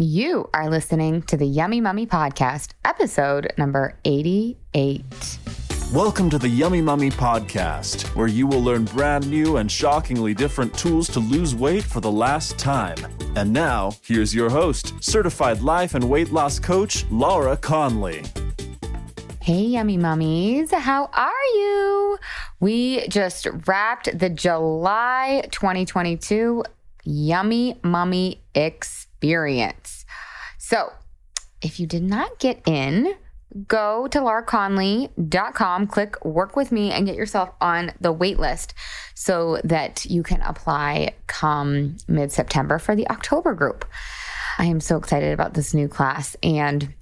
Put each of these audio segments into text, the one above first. You are listening to the Yummy Mummy Podcast, episode number 88. Welcome to the Yummy Mummy Podcast, where you will learn brand new and shockingly different tools to lose weight for the last time. And now, here's your host, certified life and weight loss coach, Laura Conley. Hey, Yummy Mummies, how are you? We just wrapped the July 2022 Yummy Mummy Experience. So if you did not get in, go to lauraconley.com, click work with me and get yourself on the wait list so that you can apply come mid-September for the October group. I am so excited about this new class, and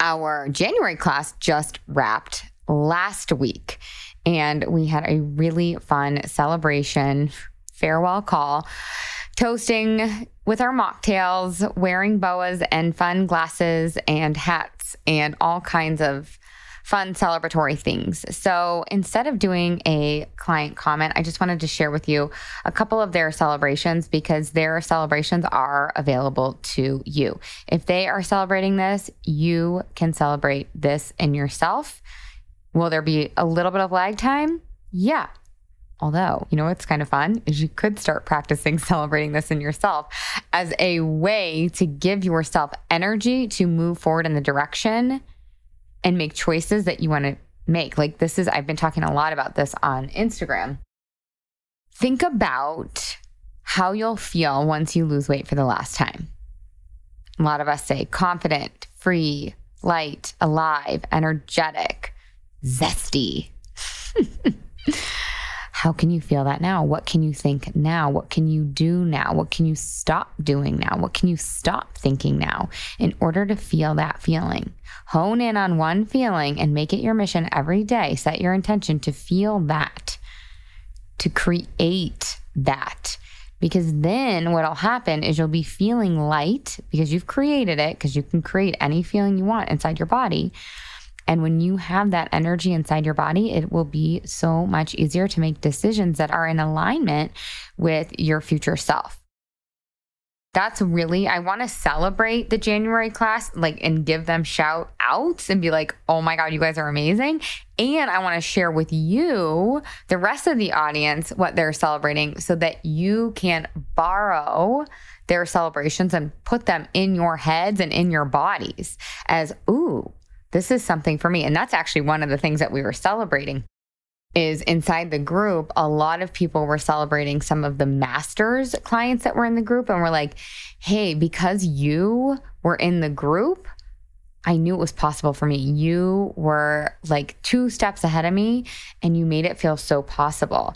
our January class just wrapped last week, and we had a really fun celebration farewell call, toasting with our mocktails, wearing boas and fun glasses and hats and all kinds of fun celebratory things. So instead of doing a client comment, I just wanted to share with you a couple of their celebrations, because their celebrations are available to you. If they are celebrating this, you can celebrate this in yourself. Will there be a little bit of lag time? Yeah. Although, you know what's kind of fun is you could start practicing celebrating this in yourself as a way to give yourself energy to move forward in the direction and make choices that you want to make. Like this is, I've been talking a lot about this on Instagram. Think about how you'll feel once you lose weight for the last time. A lot of us say confident, free, light, alive, energetic, zesty. How can you feel that now? What can you think now? What can you do now? What can you stop doing now? What can you stop thinking now in order to feel that feeling? Hone in on one feeling and make it your mission every day. Set your intention to feel that, to create that, because then what'll happen is you'll be feeling light because you've created it, because you can create any feeling you want inside your body. And when you have that energy inside your body, it will be so much easier to make decisions that are in alignment with your future self. That's really, I want to celebrate the January class, like, and give them shout outs and be like, oh my God, you guys are amazing. And I want to share with you, the rest of the audience, what they're celebrating so that you can borrow their celebrations and put them in your heads and in your bodies as, ooh, this is something for me. And that's actually one of the things that we were celebrating is inside the group. A lot of people were celebrating some of the masters clients that were in the group. And we're like, hey, because you were in the group, I knew it was possible for me. You were like 2 steps ahead of me and you made it feel so possible.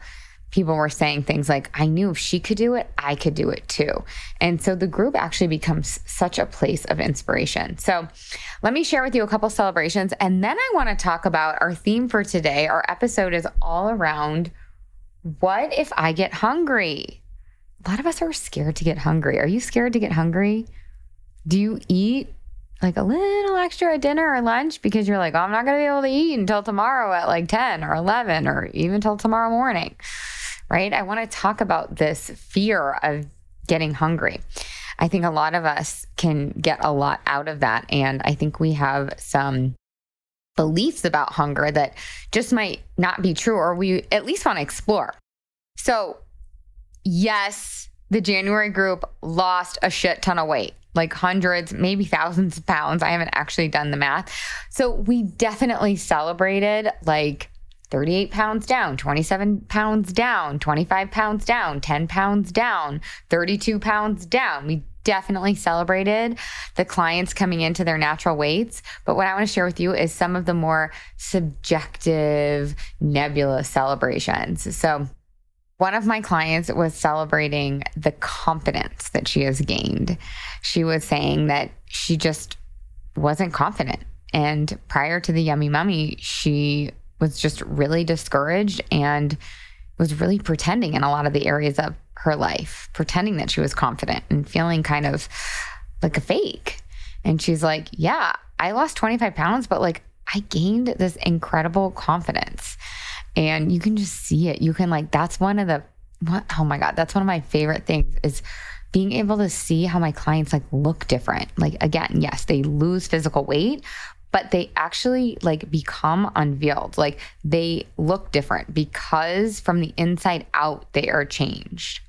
People were saying things like, I knew if she could do it, I could do it too. And so the group actually becomes such a place of inspiration. So let me share with you a couple celebrations. And then I want to talk about our theme for today. Our episode is all around, what if I get hungry? A lot of us are scared to get hungry. Are you scared to get hungry? Do you eat like a little extra at dinner or lunch because you're like, oh, I'm not going to be able to eat until tomorrow at like 10 or 11 or even till tomorrow morning? Right? I want to talk about this fear of getting hungry. I think a lot of us can get a lot out of that. And I think we have some beliefs about hunger that just might not be true, or we at least want to explore. So yes, the January group lost a shit ton of weight, like hundreds, maybe thousands of pounds. I haven't actually done the math. So we definitely celebrated like 38 pounds down, 27 pounds down, 25 pounds down, 10 pounds down, 32 pounds down. We definitely celebrated the clients coming into their natural weights. But what I want to share with you is some of the more subjective, nebulous celebrations. So one of my clients was celebrating the confidence that she has gained. She was saying that she just wasn't confident. And prior to the Yummy Mummy, she was just really discouraged and was really pretending in a lot of the areas of her life, pretending that she was confident and feeling kind of like a fake. And she's like, yeah, I lost 25 pounds, but like I gained this incredible confidence. And you can just see it. You can like, that's one of the, what, oh my God, that's one of my favorite things is being able to see how my clients like look different. Like, again, yes, they lose physical weight, but they actually like become unveiled. Like they look different because from the inside out, they are changed.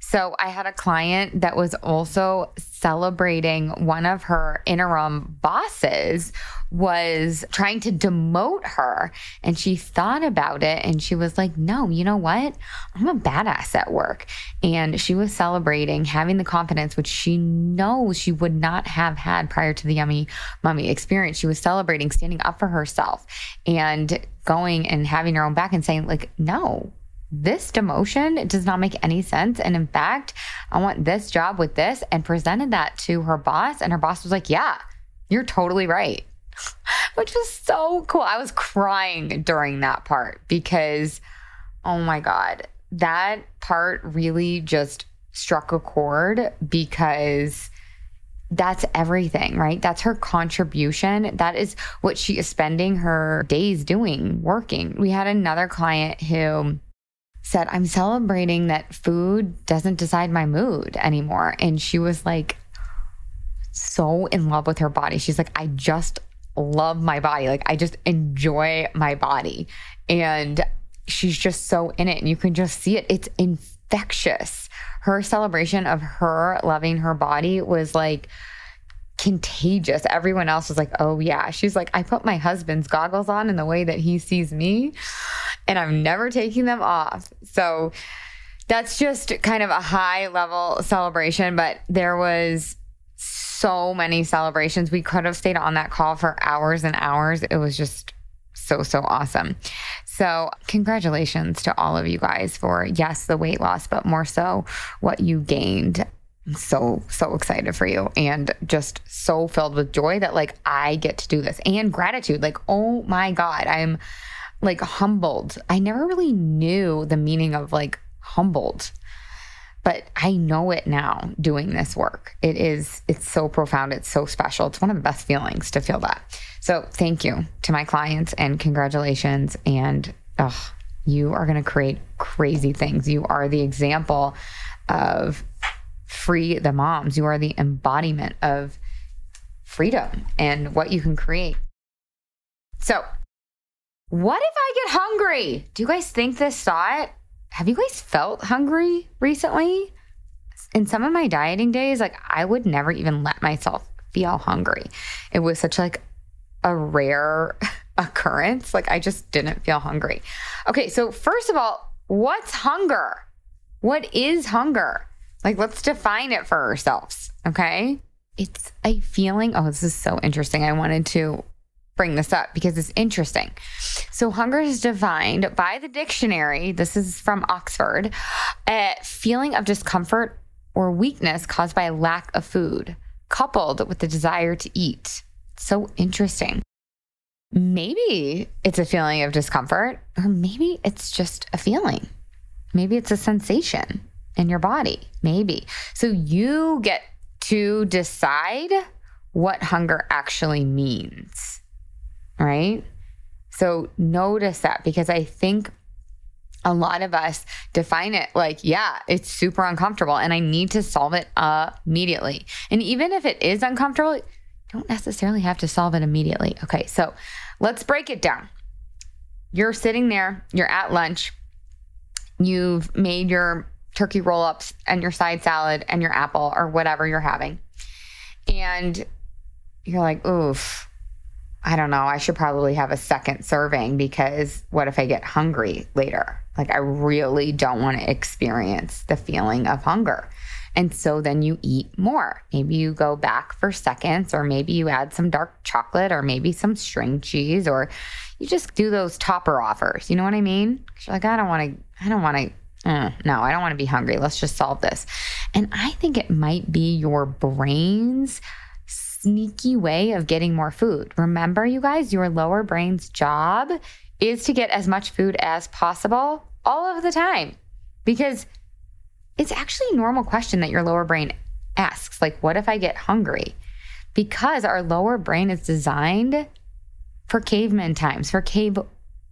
So I had a client that was also celebrating one of her interim bosses was trying to demote her. And she thought about it and she was like, no, you know what? I'm a badass at work. And she was celebrating having the confidence, which she knows she would not have had prior to the Yummy Mummy experience. She was celebrating standing up for herself and going and having her own back and saying like, no, this demotion does not make any sense. And in fact, I want this job with this, and presented that to her boss. And her boss was like, yeah, you're totally right, which was so cool. I was crying during that part because, oh my God, that part really just struck a chord because that's everything, right? That's her contribution. That is what she is spending her days doing, working. We had another client who said, I'm celebrating that food doesn't decide my mood anymore. And she was like so in love with her body. She's like, I just love my body. Like I just enjoy my body. And she's just so in it and you can just see it. It's infectious. Her celebration of her loving her body was like contagious. Everyone else was like, oh yeah. She's like, I put my husband's goggles on in the way that he sees me and I'm never taking them off. So that's just kind of a high level celebration, but there was so many celebrations. We could have stayed on that call for hours and hours. It was just so awesome. So congratulations to all of you guys for, yes, the weight loss, but more so what you gained. I'm so excited for you and just so filled with joy that like I get to do this and gratitude. Like, oh my God, I'm like humbled. I never really knew the meaning of like humbled, but I know it now doing this work. It's so profound. It's so special. It's one of the best feelings to feel that. So thank you to my clients and congratulations. And you are going to create crazy things. You are the example of free the moms. You are the embodiment of freedom and what you can create. So what if I get hungry? Do you guys think this thought? Have you guys felt hungry recently? In some of my dieting days, like I would never even let myself feel hungry. It was such like a rare occurrence. Like I just didn't feel hungry. Okay. So first of all, what's hunger? What is hunger? Like, let's define it for ourselves, okay? It's a feeling. Oh, this is so interesting. I wanted to bring this up because it's interesting. So hunger is defined by the dictionary. This is from Oxford. A feeling of discomfort or weakness caused by a lack of food, coupled with the desire to eat. So interesting. Maybe it's a feeling of discomfort, or maybe it's just a feeling. Maybe it's a sensation in your body, maybe. So you get to decide what hunger actually means, right? So notice that, because I think a lot of us define it like, yeah, it's super uncomfortable and I need to solve it immediately. And even if it is uncomfortable, you don't necessarily have to solve it immediately. Okay, so let's break it down. You're sitting there, you're at lunch, you've made your turkey roll-ups and your side salad and your apple or whatever you're having. And you're like, oof, I don't know. I should probably have a second serving because what if I get hungry later? Like I really don't want to experience the feeling of hunger. And so then you eat more. Maybe you go back for seconds, or maybe you add some dark chocolate, or maybe some string cheese, or you just do those topper offers. You know what I mean? 'Cause you're like, I don't want to no, I don't want to be hungry. Let's just solve this. And I think it might be your brain's sneaky way of getting more food. Remember, you guys, your lower brain's job is to get as much food as possible all of the time, because it's actually a normal question that your lower brain asks. Like, what if I get hungry? Because our lower brain is designed for caveman times, for cave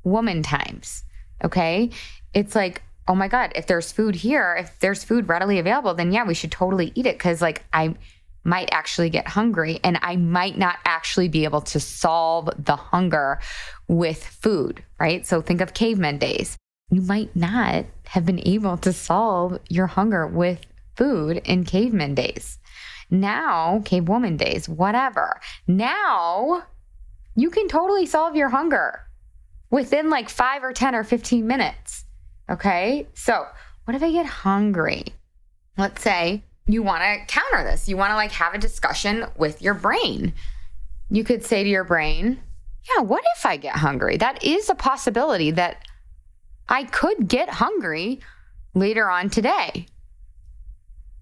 woman times. Okay. It's like, oh my God, if there's food here, if there's food readily available, then yeah, we should totally eat it. Cause like I might actually get hungry and I might not actually be able to solve the hunger with food, right? So think of caveman days. You might not have been able to solve your hunger with food in caveman days. Now, cavewoman days, whatever. Now you can totally solve your hunger within like 5 or 10 or 15 minutes. Okay. So what if I get hungry? Let's say you want to counter this. You want to like have a discussion with your brain. You could say to your brain, yeah, what if I get hungry? That is a possibility that I could get hungry later on today.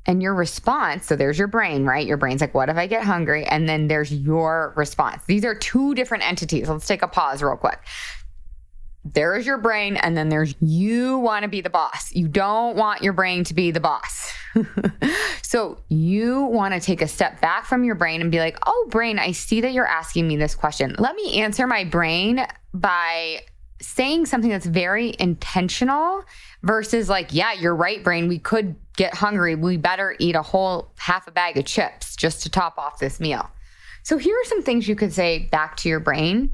And your response, so there's your brain, right? Your brain's like, what if I get hungry? And then there's your response. These are two different entities. Let's take a pause real quick. There is your brain, and then there's you want to be the boss. You don't want your brain to be the boss. So you want to take a step back from your brain and be like, oh, brain, I see that you're asking me this question. Let me answer my brain by saying something that's very intentional versus like, yeah, you're right, brain. We could get hungry. We better eat a whole half a bag of chips just to top off this meal. So here are some things you could say back to your brain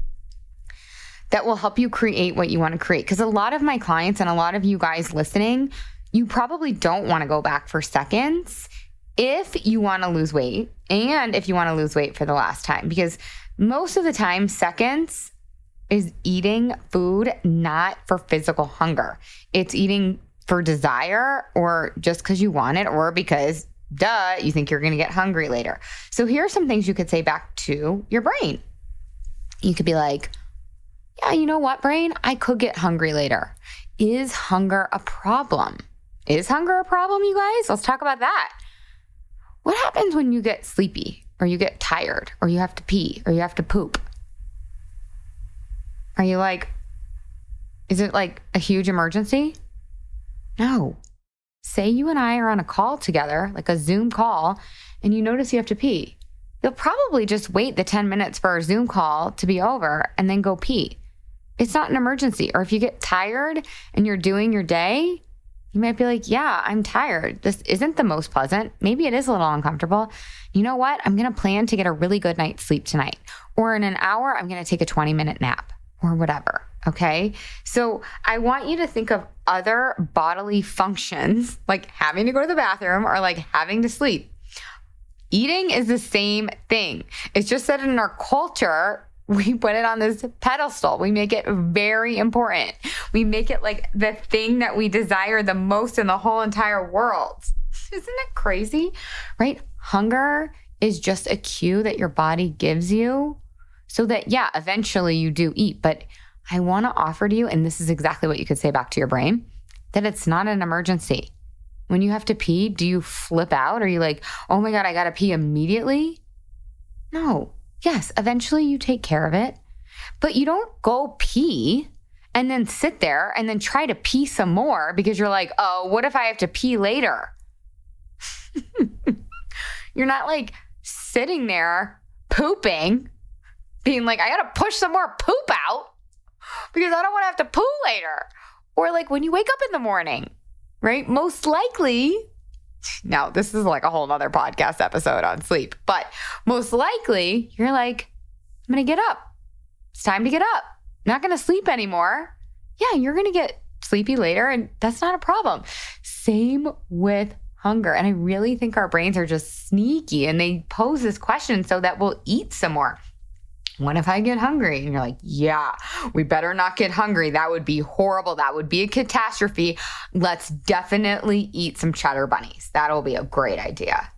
that will help you create what you want to create. Because a lot of my clients and a lot of you guys listening, you probably don't want to go back for seconds if you want to lose weight and if you want to lose weight for the last time. Because most of the time, seconds is eating food not for physical hunger. It's eating for desire or just because you want it or because, duh, you think you're going to get hungry later. So here are some things you could say back to your brain. You could be like, yeah, you know what, brain? I could get hungry later. Is hunger a problem? Is hunger a problem, you guys? Let's talk about that. What happens when you get sleepy or you get tired or you have to pee or you have to poop? Are you like, is it like a huge emergency? No. Say you and I are on a call together, like a Zoom call, and you notice you have to pee. You'll probably just wait the 10 minutes for a Zoom call to be over and then go pee. It's not an emergency. Or if you get tired and you're doing your day, you might be like, yeah, I'm tired. This isn't the most pleasant. Maybe it is a little uncomfortable. You know what? I'm going to plan to get a really good night's sleep tonight. Or in an hour, I'm going to take a 20-minute nap or whatever. Okay. So I want you to think of other bodily functions, like having to go to the bathroom or like having to sleep. Eating is the same thing. It's just that in our culture, we put it on this pedestal. We make it very important. We make it like the thing that we desire the most in the whole entire world. Isn't it crazy? Right? Hunger is just a cue that your body gives you so that, yeah, eventually you do eat. But I want to offer to you, and this is exactly what you could say back to your brain, that it's not an emergency. When you have to pee, do you flip out? Are you like, oh my God, I got to pee immediately? No. Yes, eventually you take care of it, but you don't go pee and then sit there and then try to pee some more because you're like, oh, what if I have to pee later? You're not like sitting there pooping, being like, I got to push some more poop out because I don't want to have to poo later. Or like when you wake up in the morning. Right? Most likely, now this is like a whole nother podcast episode on sleep, but most likely you're like, I'm going to get up. It's time to get up. I'm not going to sleep anymore. Yeah, you're going to get sleepy later and that's not a problem. Same with hunger. And I really think our brains are just sneaky and they pose this question so that we'll eat some more. What if I get hungry? And you're like, yeah, we better not get hungry. That would be horrible. That would be a catastrophe. Let's definitely eat some cheddar bunnies. That'll be a great idea.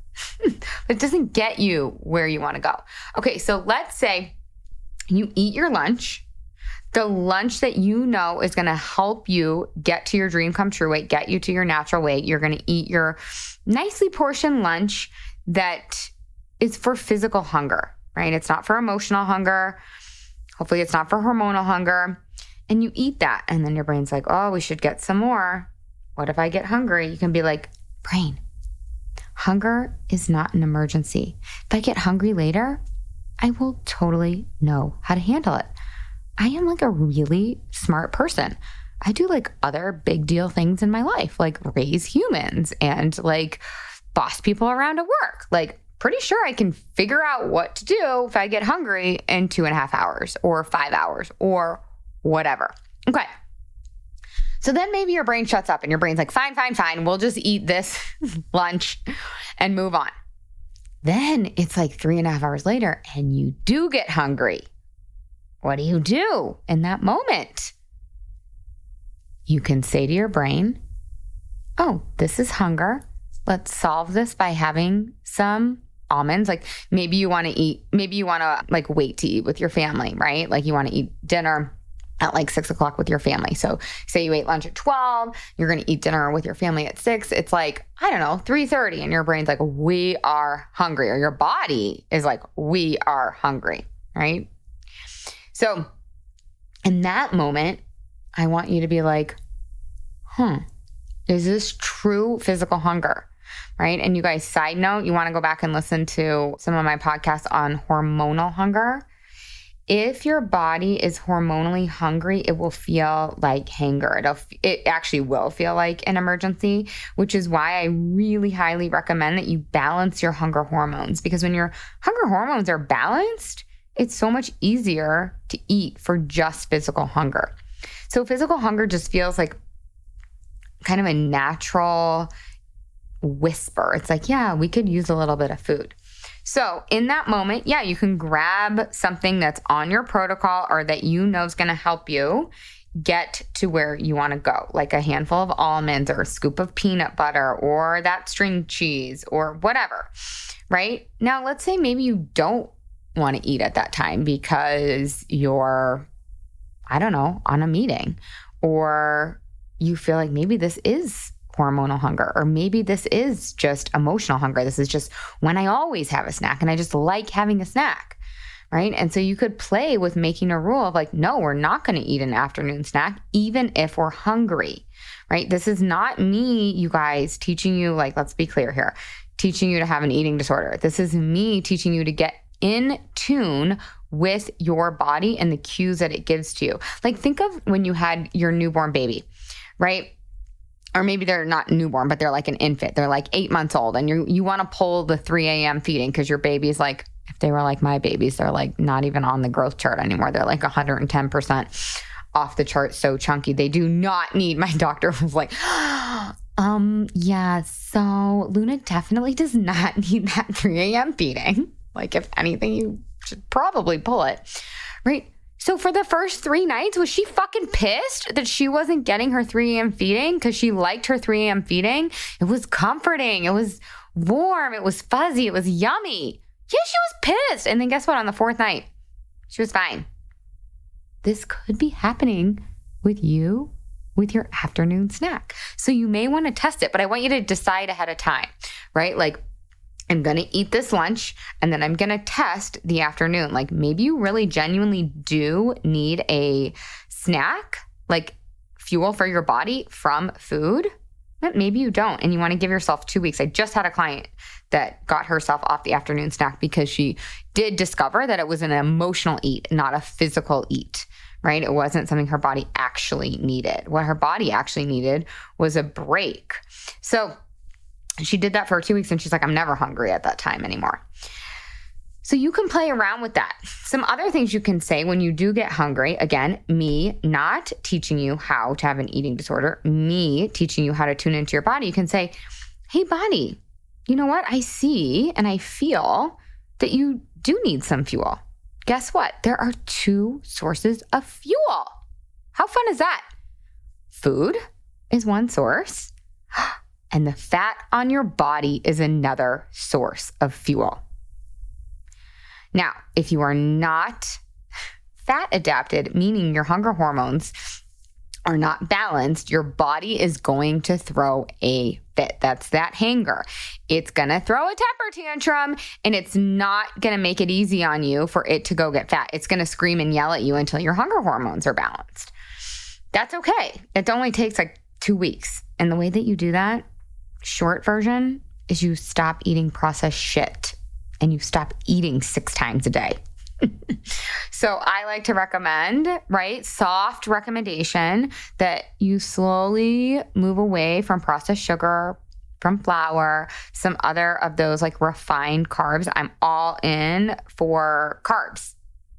But it doesn't get you where you want to go. Okay, so let's say you eat your lunch, the lunch that you know is going to help you get to your dream come true weight, get you to your natural weight. You're going to eat your nicely portioned lunch that is for physical hunger. Right? It's not for emotional hunger. Hopefully it's not for hormonal hunger. And you eat that. And then your brain's like, oh, we should get some more. What if I get hungry? You can be like, brain, hunger is not an emergency. If I get hungry later, I will totally know how to handle it. I am like a really smart person. I do like other big deal things in my life, like raise humans and like boss people around at work. Like, pretty sure I can figure out what to do if I get hungry in 2.5 hours or 5 hours or whatever. Okay. So then maybe your brain shuts up and your brain's like, fine. We'll just eat this lunch and move on. Then it's like 3.5 hours later and you do get hungry. What do you do in that moment? You can say to your brain, oh, this is hunger. Let's solve this by having some almonds. Like maybe you want to wait to eat with your family, right? Like you want to eat dinner at like 6 o'clock with your family. So say you ate lunch at 12, you're going to eat dinner with your family at 6. It's like, I don't know, 3:30. And your brain's like, we are hungry. Or your body is like, we are hungry, right? So in that moment, I want you to be like, is this true physical hunger? Right? And you guys, side note, you want to go back and listen to some of my podcasts on hormonal hunger. If your body is hormonally hungry, it will feel like hunger. It actually will feel like an emergency, which is why I really highly recommend that you balance your hunger hormones, because when your hunger hormones are balanced, it's so much easier to eat for just physical hunger. So physical hunger just feels like kind of a natural whisper. It's like, yeah, we could use a little bit of food. So in that moment, yeah, you can grab something that's on your protocol or that you know is going to help you get to where you want to go, like a handful of almonds or a scoop of peanut butter or that string cheese or whatever, right? Now, let's say maybe you don't want to eat at that time because you're, I don't know, on a meeting, or you feel like maybe this is hormonal hunger, or maybe this is just emotional hunger. This is just when I always have a snack and I just like having a snack, right? And so you could play with making a rule of like, no, we're not going to eat an afternoon snack, even if we're hungry, right? This is not me, you guys, teaching you, like, let's be clear here, teaching you to have an eating disorder. This is me teaching you to get in tune with your body and the cues that it gives to you. Like, think of when you had your newborn baby, right? Or maybe they're not newborn, but they're like an infant. They're like 8 months old, and you want to pull the 3 a.m. feeding because your baby's like, if they were like my babies, they're like not even on the growth chart anymore. They're like 110% off the chart, so chunky. They do not need, my doctor was like, yeah, so Luna definitely does not need that 3 a.m. feeding. Like, if anything, you should probably pull it, right? So for the first 3 nights, was she fucking pissed that she wasn't getting her 3 a.m. feeding because she liked her 3 a.m. feeding? It was comforting. It was warm. It was fuzzy. It was yummy. Yeah, she was pissed. And then guess what? On the 4th night, she was fine. This could be happening with you with your afternoon snack. So you may want to test it, but I want you to decide ahead of time, right? Like, I'm going to eat this lunch and then I'm going to test the afternoon. Like, maybe you really genuinely do need a snack, like fuel for your body from food, but maybe you don't. And you want to give yourself 2 weeks. I just had a client that got herself off the afternoon snack because she did discover that it was an emotional eat, not a physical eat, right? It wasn't something her body actually needed. What her body actually needed was a break. So she did that for 2 weeks and she's like, I'm never hungry at that time anymore. So you can play around with that. Some other things you can say when you do get hungry. Again, me not teaching you how to have an eating disorder, me teaching you how to tune into your body. You can say, hey, body, you know what? I see and I feel that you do need some fuel. Guess what? There are 2 sources of fuel. How fun is that? Food is one source. And the fat on your body is another source of fuel. Now, if you are not fat adapted, meaning your hunger hormones are not balanced, your body is going to throw a fit. That's that hunger. It's going to throw a temper tantrum, and it's not going to make it easy on you for it to go get fat. It's going to scream and yell at you until your hunger hormones are balanced. That's okay. It only takes like 2 weeks. And the way that you do that, short version, is you stop eating processed shit and you stop eating 6 times a day. So I like to recommend, right, soft recommendation that you slowly move away from processed sugar, from flour, some other of those like refined carbs. I'm all in for carbs,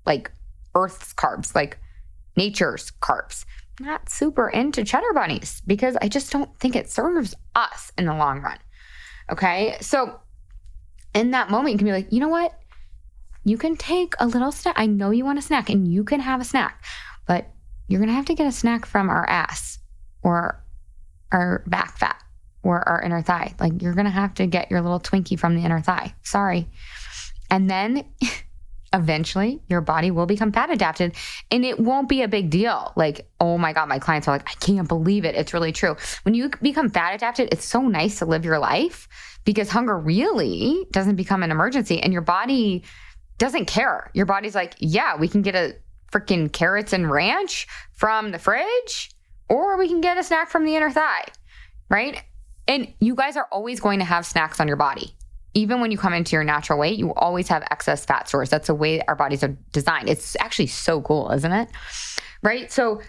like Earth's carbs, like nature's carbs. I'm not super into cheddar bunnies because I just don't think it serves us in the long run. Okay. So in that moment, you can be like, you know what? You can take a little snack. I know you want a snack and you can have a snack, but you're going to have to get a snack from our ass or our back fat or our inner thigh. Like you're going to have to get your little Twinkie from the inner thigh. Sorry. And then eventually your body will become fat adapted and it won't be a big deal. Like, oh my God, my clients are like, I can't believe it. It's really true. When you become fat adapted, it's so nice to live your life because hunger really doesn't become an emergency and your body doesn't care. Your body's like, yeah, we can get a freaking carrots and ranch from the fridge, or we can get a snack from the inner thigh, right? And you guys are always going to have snacks on your body. Even when you come into your natural weight, you always have excess fat stores. That's the way our bodies are designed. It's actually so cool, isn't it? Right? So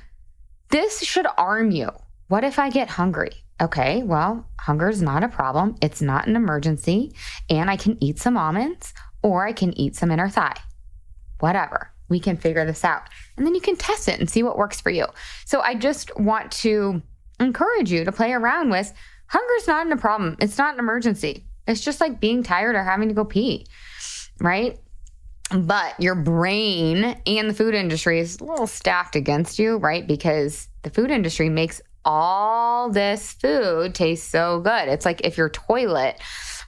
this should arm you. What if I get hungry? Okay, well, hunger is not a problem. It's not an emergency. And I can eat some almonds, or I can eat some inner thigh, whatever. We can figure this out. And then you can test it and see what works for you. So I just want to encourage you to play around with hunger's not a problem. It's not an emergency. It's just like being tired or having to go pee, right? But your brain and the food industry is a little stacked against you, right? Because the food industry makes all this food tastes so good. It's like if your toilet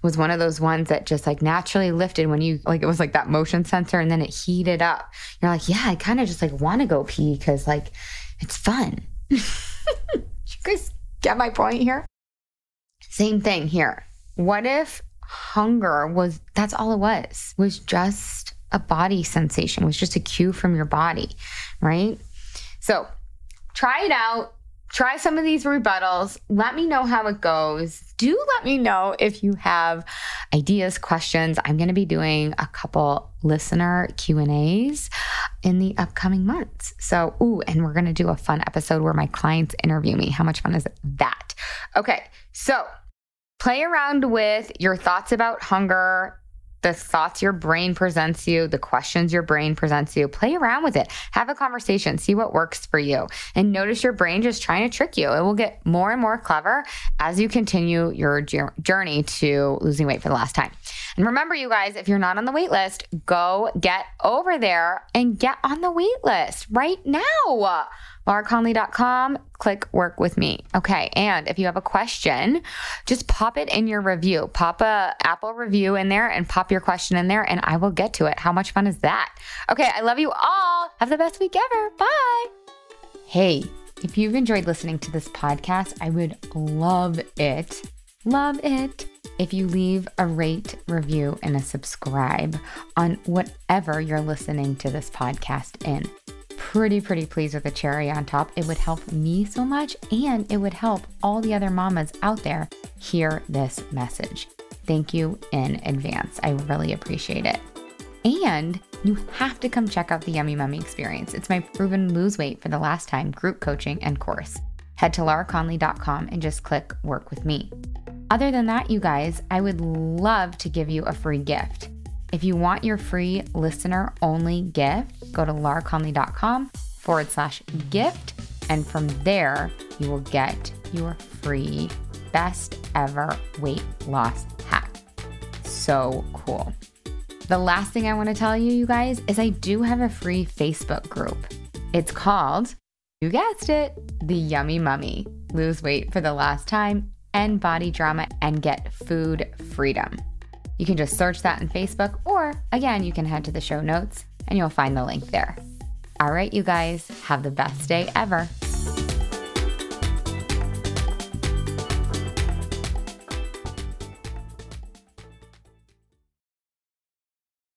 was one of those ones that just like naturally lifted when you like, it was like that motion sensor and then it heated up. You're like, yeah, I kind of just like want to go pee because like it's fun. You guys get my point here? Same thing here. What if hunger was, that's all it was just a body sensation, was just a cue from your body, right? So try it out. Try some of these rebuttals. Let me know how it goes. Do let me know if you have ideas, questions. I'm going to be doing a couple listener Q&As in the upcoming months. So, and we're going to do a fun episode where my clients interview me. How much fun is that? Okay, so play around with your thoughts about hunger, the thoughts your brain presents you, the questions your brain presents you. Play around with it. Have a conversation. See what works for you. And notice your brain just trying to trick you. It will get more and more clever as you continue your journey to losing weight for the last time. And remember, you guys, if you're not on the wait list, go get over there and get on the wait list right now. LauraConley.com, click work with me. Okay. And if you have a question, just pop it in your review, pop a Apple review in there and pop your question in there and I will get to it. How much fun is that? Okay. I love you all. Have the best week ever. Bye. Hey, if you've enjoyed listening to this podcast, I would love it if you leave a rate, review, and a subscribe on whatever you're listening to this podcast in. Pretty pleased with a cherry on top. It would help me so much and it would help all the other mamas out there hear this message. Thank you in advance. I really appreciate it. And you have to come check out the Yummy Mummy Experience. It's my proven lose weight for the last time group coaching and course. Head to LauraConley.com and just click work with me. Other than that, you guys, I would love to give you a free gift. If you want your free listener-only gift, go to LauraConley.com/gift. And from there, you will get your free best ever weight loss hack. So cool. The last thing I want to tell you, you guys, is I do have a free Facebook group. It's called, you guessed it, The Yummy Mummy. Lose weight for the last time, end body drama, and get food freedom. You can just search that on Facebook, or again, you can head to the show notes and you'll find the link there. All right, you guys, have the best day ever.